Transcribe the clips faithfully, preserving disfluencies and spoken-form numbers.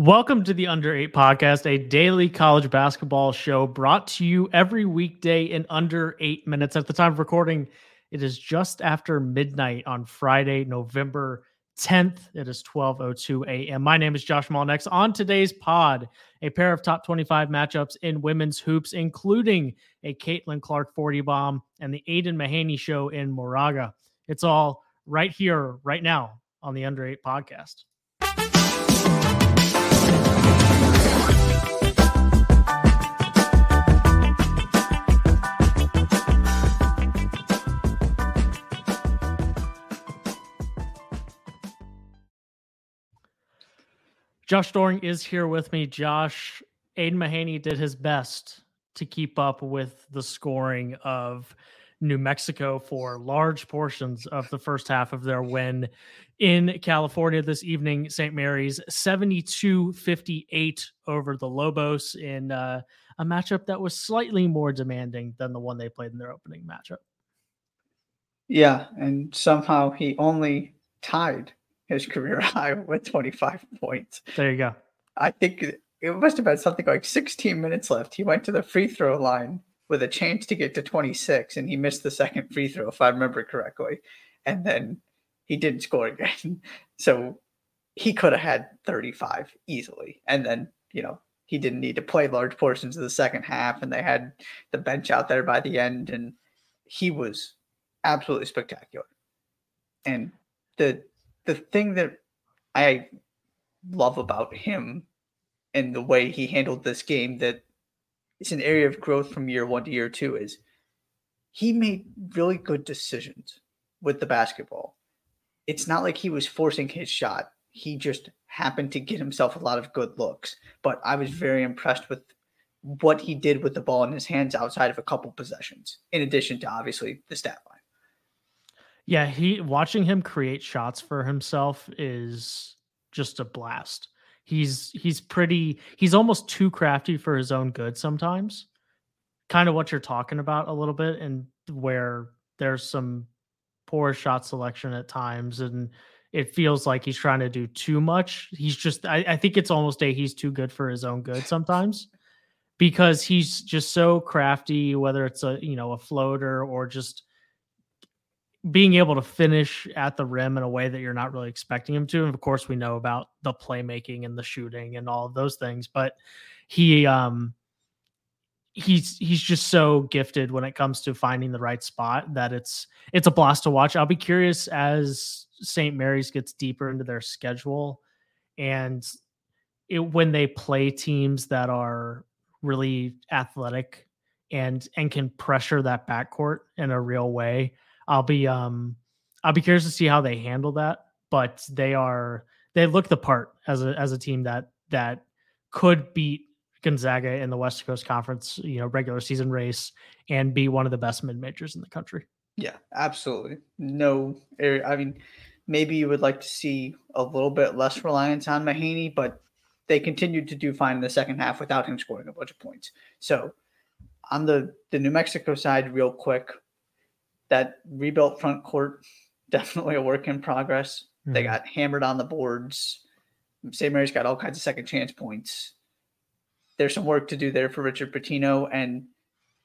Welcome to the Under eight Podcast, a daily college basketball show brought to you every weekday in under eight minutes. At the time of recording, it is just after midnight on Friday, November tenth. It is twelve oh two a.m. My name is Josh Malnex. On today's pod, a pair of top twenty-five matchups in women's hoops, including a Caitlin Clark forty bomb and the Aidan Mahaney show in Moraga. It's all right here, right now on the Under eight Podcast. Josh Doring is here with me. Josh, Aidan Mahaney did his best to keep up with the scoring of New Mexico for large portions of the first half of their win in California this evening. Saint Mary's seventy-two fifty-eight over the Lobos in uh, a matchup that was slightly more demanding than the one they played in their opening matchup. Yeah, and somehow he only tied his career high with twenty-five points. There you go. I think it must have been something like sixteen minutes left. He went to the free throw line with a chance to get to twenty-six, and he missed the second free throw, if I remember correctly. And then he didn't score again. So he could have had thirty-five easily. And then, you know, he didn't need to play large portions of the second half, and they had the bench out there by the end, and he was absolutely spectacular. And the The thing that I love about him and the way he handled this game, that it's an area of growth from year one to year two, is he made really good decisions with the basketball. It's not like he was forcing his shot. He just happened to get himself a lot of good looks. But I was very impressed with what he did with the ball in his hands outside of a couple possessions, in addition to obviously the stat line. Yeah, he watching him create shots for himself is just a blast. He's he's pretty he's almost too crafty for his own good sometimes. Kind of what you're talking about a little bit, and where there's some poor shot selection at times, and it feels like he's trying to do too much. He's just I, I think it's almost a he's too good for his own good sometimes, because he's just so crafty, whether it's a you know a floater or just being able to finish at the rim in a way that you're not really expecting him to. And of course we know about the playmaking and the shooting and all of those things, but he, um, he's, he's just so gifted when it comes to finding the right spot that it's, it's a blast to watch. I'll be curious as Saint Mary's gets deeper into their schedule and it, when they play teams that are really athletic and, and can pressure that backcourt in a real way. I'll be um, I'll be curious to see how they handle that, but they are they look the part as a as a team that that could beat Gonzaga in the West Coast Conference, you know, regular season race, and be one of the best mid-majors in the country. Yeah, absolutely. No, I mean, maybe you would like to see a little bit less reliance on Mahaney, but they continued to do fine in the second half without him scoring a bunch of points. So on the the New Mexico side, real quick. That rebuilt front court, definitely a work in progress. Mm-hmm. They got hammered on the boards. Saint Mary's got all kinds of second chance points. There's some work to do there for Richard Pitino. And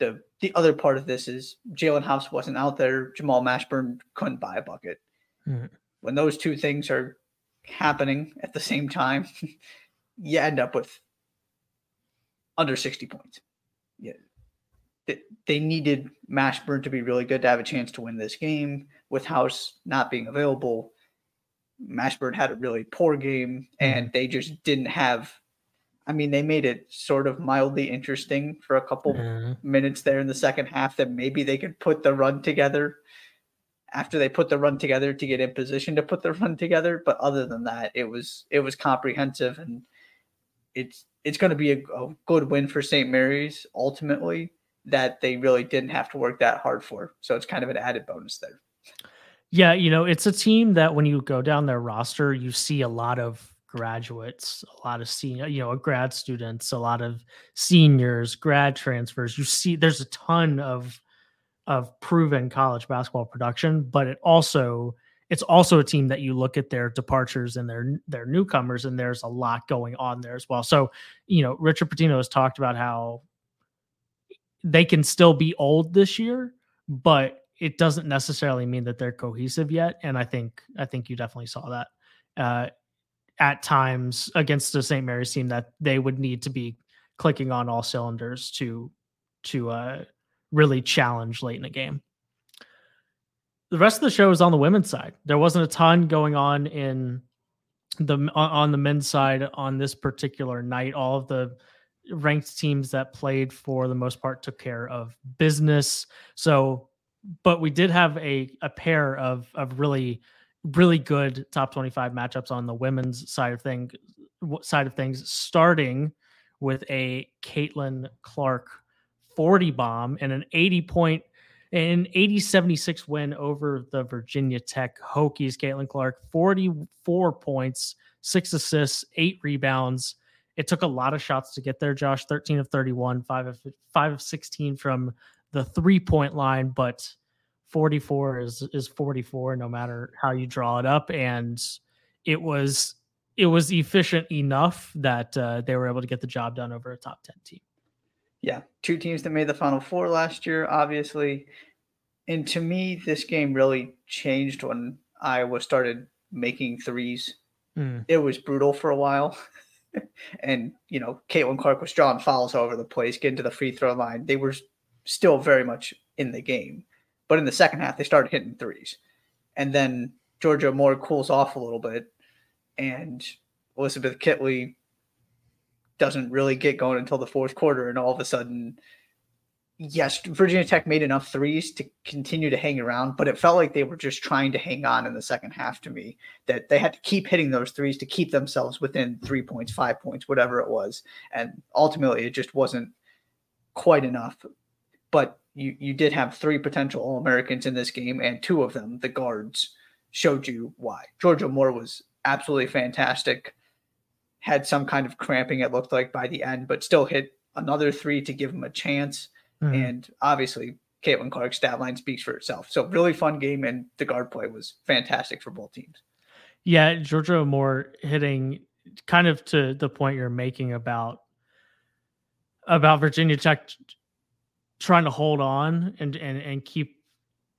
the the other part of this is Jalen House wasn't out there. Jamal Mashburn couldn't buy a bucket. Mm-hmm. When those two things are happening at the same time, you end up with under sixty points. Yeah. They needed Mashburn to be really good to have a chance to win this game. With House not being available, Mashburn had a really poor game, and they just didn't have – I mean, they made it sort of mildly interesting for a couple mm. minutes there in the second half that maybe they could put the run together after they put the run together to get in position to put the run together. But other than that, it was it was comprehensive, and it's, it's going to be a, a good win for Saint Mary's ultimately, that they really didn't have to work that hard for. So it's kind of an added bonus there. Yeah, you know, it's a team that when you go down their roster, you see a lot of graduates, a lot of senior, you know, grad students, a lot of seniors, grad transfers. You see there's a ton of of proven college basketball production, but it also it's also a team that you look at their departures and their their newcomers, and there's a lot going on there as well. So, you know, Richard Pitino has talked about how they can still be old this year, but it doesn't necessarily mean that they're cohesive yet. And I think I think you definitely saw that uh, at times against the Saint Mary's team, that they would need to be clicking on all cylinders to to uh, really challenge late in the game. The rest of the show is on the women's side. There wasn't a ton going on in the on the men's side on this particular night. All of the ranked teams that played, for the most part, took care of business. So, but we did have a a pair of of really really good top twenty-five matchups on the women's side of thing side of things. Starting with a Caitlin Clark forty bomb and an eighty point. An eighty seventy-six win over the Virginia Tech Hokies. Caitlin Clark, forty-four points, six assists, eight rebounds. It took a lot of shots to get there, Josh. thirteen of thirty-one, five of sixteen from the three-point line, but forty-four is is forty-four no matter how you draw it up. And it was it was efficient enough that uh, they were able to get the job done over a top ten team. Yeah, two teams that made the Final Four last year, obviously. And to me, this game really changed when Iowa started making threes. Mm. It was brutal for a while. And, you know, Caitlin Clark was drawing fouls all over the place, getting to the free throw line. They were still very much in the game. But in the second half, they started hitting threes. And then Georgia Moore cools off a little bit. And Elizabeth Kitley doesn't really get going until the fourth quarter. And all of a sudden, yes, Virginia Tech made enough threes to continue to hang around, but it felt like they were just trying to hang on in the second half to me, that they had to keep hitting those threes to keep themselves within three points, five points, whatever it was. And ultimately it just wasn't quite enough, but you, you did have three potential All-Americans in this game, and two of them, the guards, showed you why. Georgia Moore was absolutely fantastic. Had some kind of cramping, it looked like, by the end, but still hit another three to give him a chance. Mm. And obviously, Caitlin Clark's stat line speaks for itself. So really fun game, and the guard play was fantastic for both teams. Yeah, Georgia Moore hitting kind of to the point you're making about, about Virginia Tech trying to hold on and, and, and keep,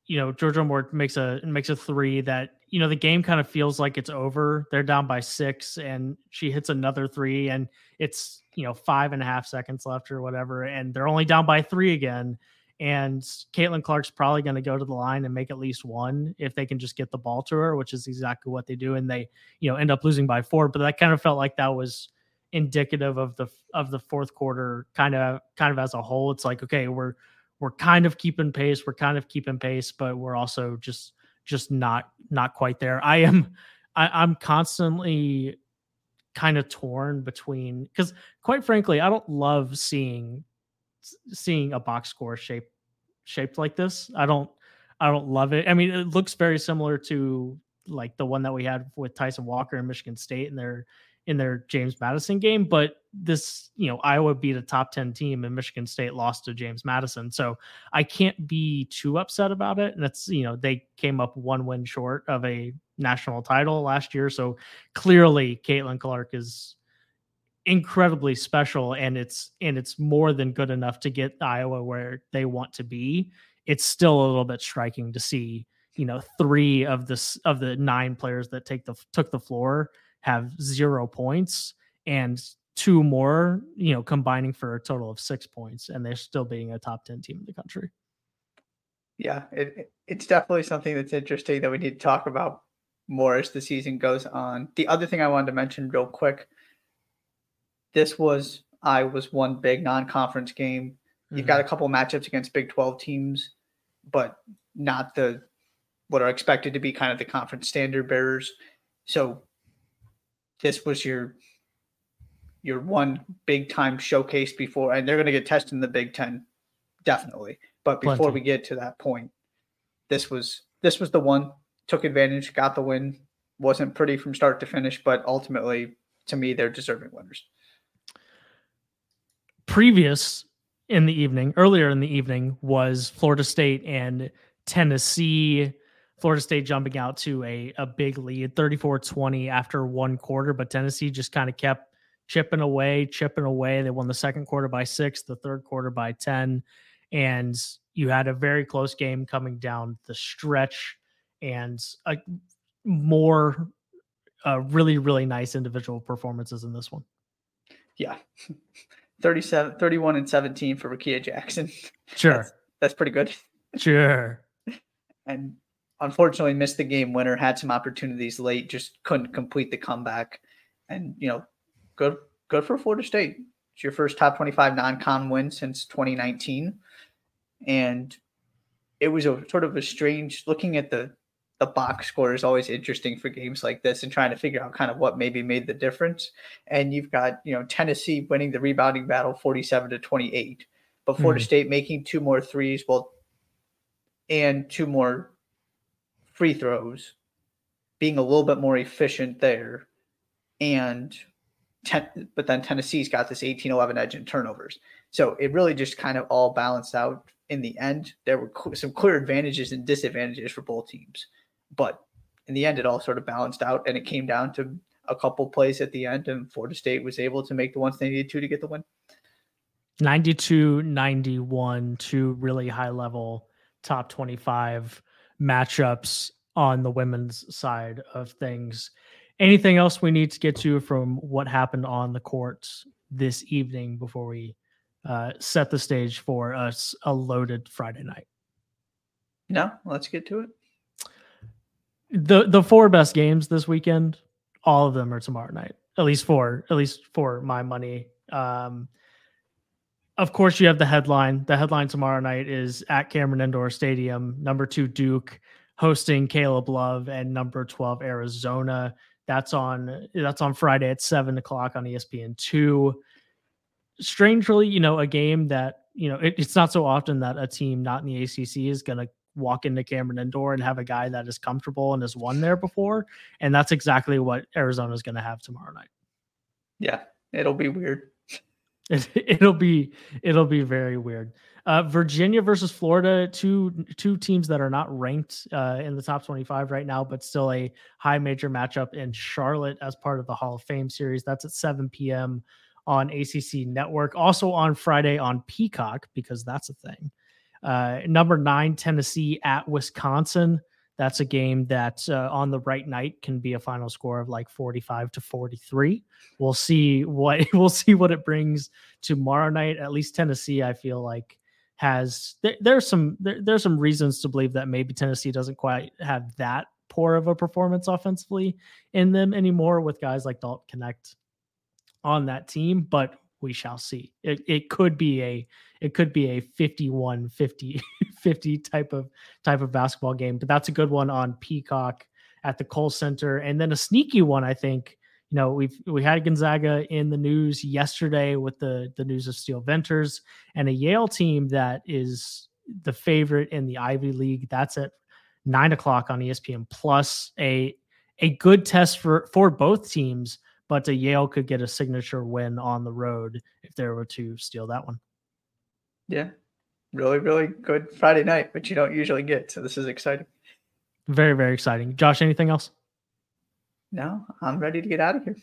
you know, Georgia Moore makes a makes a three that, you know, the game kind of feels like it's over. They're down by six, and she hits another three, and it's, you know, five and a half seconds left or whatever, and they're only down by three again. And Caitlin Clark's probably going to go to the line and make at least one if they can just get the ball to her, which is exactly what they do. And they, you know, end up losing by four, but that kind of felt like that was indicative of the, of the fourth quarter kind of, kind of as a whole. It's like, okay, we're, we're kind of keeping pace. We're kind of keeping pace, but we're also just, just not, not quite there. I am, I, I'm constantly kind of torn between, because quite frankly, I don't love seeing, seeing a box score shape shaped like this. I don't, I don't love it. I mean, it looks very similar to like the one that we had with Tyson Walker and Michigan State in their, in their James Madison game. But this, you know, Iowa beat a top ten team and Michigan State lost to James Madison. So I can't be too upset about it. And that's, you know, they came up one win short of a national title last year. So clearly Caitlin Clark is incredibly special, and it's, and it's more than good enough to get Iowa where they want to be. It's still a little bit striking to see, you know, three of the, of the nine players that take the, took the floor have zero points, and two more, you know, combining for a total of six points, and they're still being a top ten team in the country. Yeah, it, it's definitely something that's interesting that we need to talk about more as the season goes on. The other thing I wanted to mention real quick, this was, I was one big non-conference game. Mm-hmm. You've got a couple matchups against Big twelve teams, but not the, what are expected to be kind of the conference standard bearers. So this was your your one big-time showcase before, and they're going to get tested in the Big Ten, definitely. But before Plenty. we get to that point, this was this was the one, took advantage, got the win. Wasn't pretty from start to finish, but ultimately, to me, they're deserving winners. Previous in the evening, earlier in the evening, was Florida State and Tennessee. Florida State jumping out to a, a big lead, thirty-four twenty after one quarter, but Tennessee just kind of kept chipping away, chipping away. They won the second quarter by six, the third quarter by ten, and you had a very close game coming down the stretch and a, more uh, really, really nice individual performances in this one. Yeah. thirty-seven, thirty-one and seventeen for Rakia Jackson. Sure. That's, that's pretty good. Sure. And unfortunately missed the game winner, had some opportunities late, just couldn't complete the comeback. And, you know, good, good for Florida State. It's your first top twenty-five non-con win since twenty nineteen. And it was a sort of a strange, looking at the, the box score is always interesting for games like this and trying to figure out kind of what maybe made the difference. And you've got, you know, Tennessee winning the rebounding battle forty-seven to twenty-eight, but mm-hmm. Florida State making two more threes, well, and two more free throws, being a little bit more efficient there. And, ten, but then Tennessee's got this eighteen eleven edge in turnovers. So it really just kind of all balanced out in the end. There were cl- some clear advantages and disadvantages for both teams. But in the end, it all sort of balanced out, and it came down to a couple plays at the end, and Florida State was able to make the ones they needed to to get the win. ninety-two ninety-one, two really high-level top twenty-five matchups on the women's side of things. Anything else we need to get to from what happened on the court this evening before we uh, set the stage for us a loaded Friday night? No, let's get to it. The the four best games this weekend, all of them are tomorrow night. At least four, at least for my money. Um, of course, you have the headline. The headline tomorrow night is at Cameron Indoor Stadium, number two Duke hosting Caleb Love and number twelve Arizona. That's on that's on Friday at seven o'clock on E S P N two. Strangely, you know, a game that, you know, it, it's not so often that a team not in the A C C is going to walk into Cameron Indoor and have a guy that is comfortable and has won there before. And that's exactly what Arizona is going to have tomorrow night. Yeah, it'll be weird. It, it'll be, it'll be very weird. Uh, Virginia versus Florida, two, two teams that are not ranked uh, in the top twenty-five right now, but still a high major matchup in Charlotte as part of the Hall of Fame series. That's at seven p.m. on A C C Network. Also on Friday on Peacock, because that's a thing. Uh, number nine, Tennessee at Wisconsin. That's a game that uh, on the right night can be a final score of like forty-five to forty-three. We'll see what we'll see what it brings tomorrow night. At least Tennessee, I feel like has there, there's some there, there's some reasons to believe that maybe Tennessee doesn't quite have that poor of a performance offensively in them anymore with guys like Dalton Connect on that team, but we shall see. It it could be a it could be a fifty-one fifty type of type of basketball game, but that's a good one on Peacock at the Kohl Center. And then a sneaky one, I think. You know, we've we had Gonzaga in the news yesterday with the the news of Steel Venters and a Yale team that is the favorite in the Ivy League. That's at nine o'clock on E S P N Plus. A a good test for for both teams. But Yale could get a signature win on the road if they were to steal that one. Yeah, really, really good Friday night, which you don't usually get. So this is exciting. Very, very exciting. Josh, anything else? No, I'm ready to get out of here.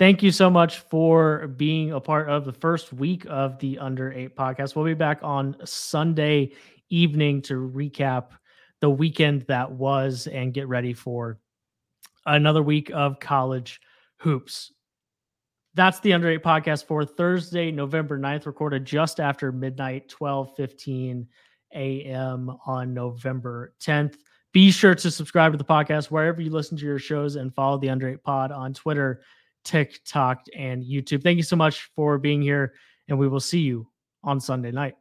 Thank you so much for being a part of the first week of the Under eight podcast. We'll be back on Sunday evening to recap the weekend that was and get ready for another week of college hoops. That's the Under eight podcast for Thursday, November ninth, recorded just after midnight, twelve fifteen a.m. on November tenth. Be sure to subscribe to the podcast wherever you listen to your shows and follow the Under eight pod on Twitter, TikTok, and YouTube. Thank you so much for being here, and we will see you on Sunday night.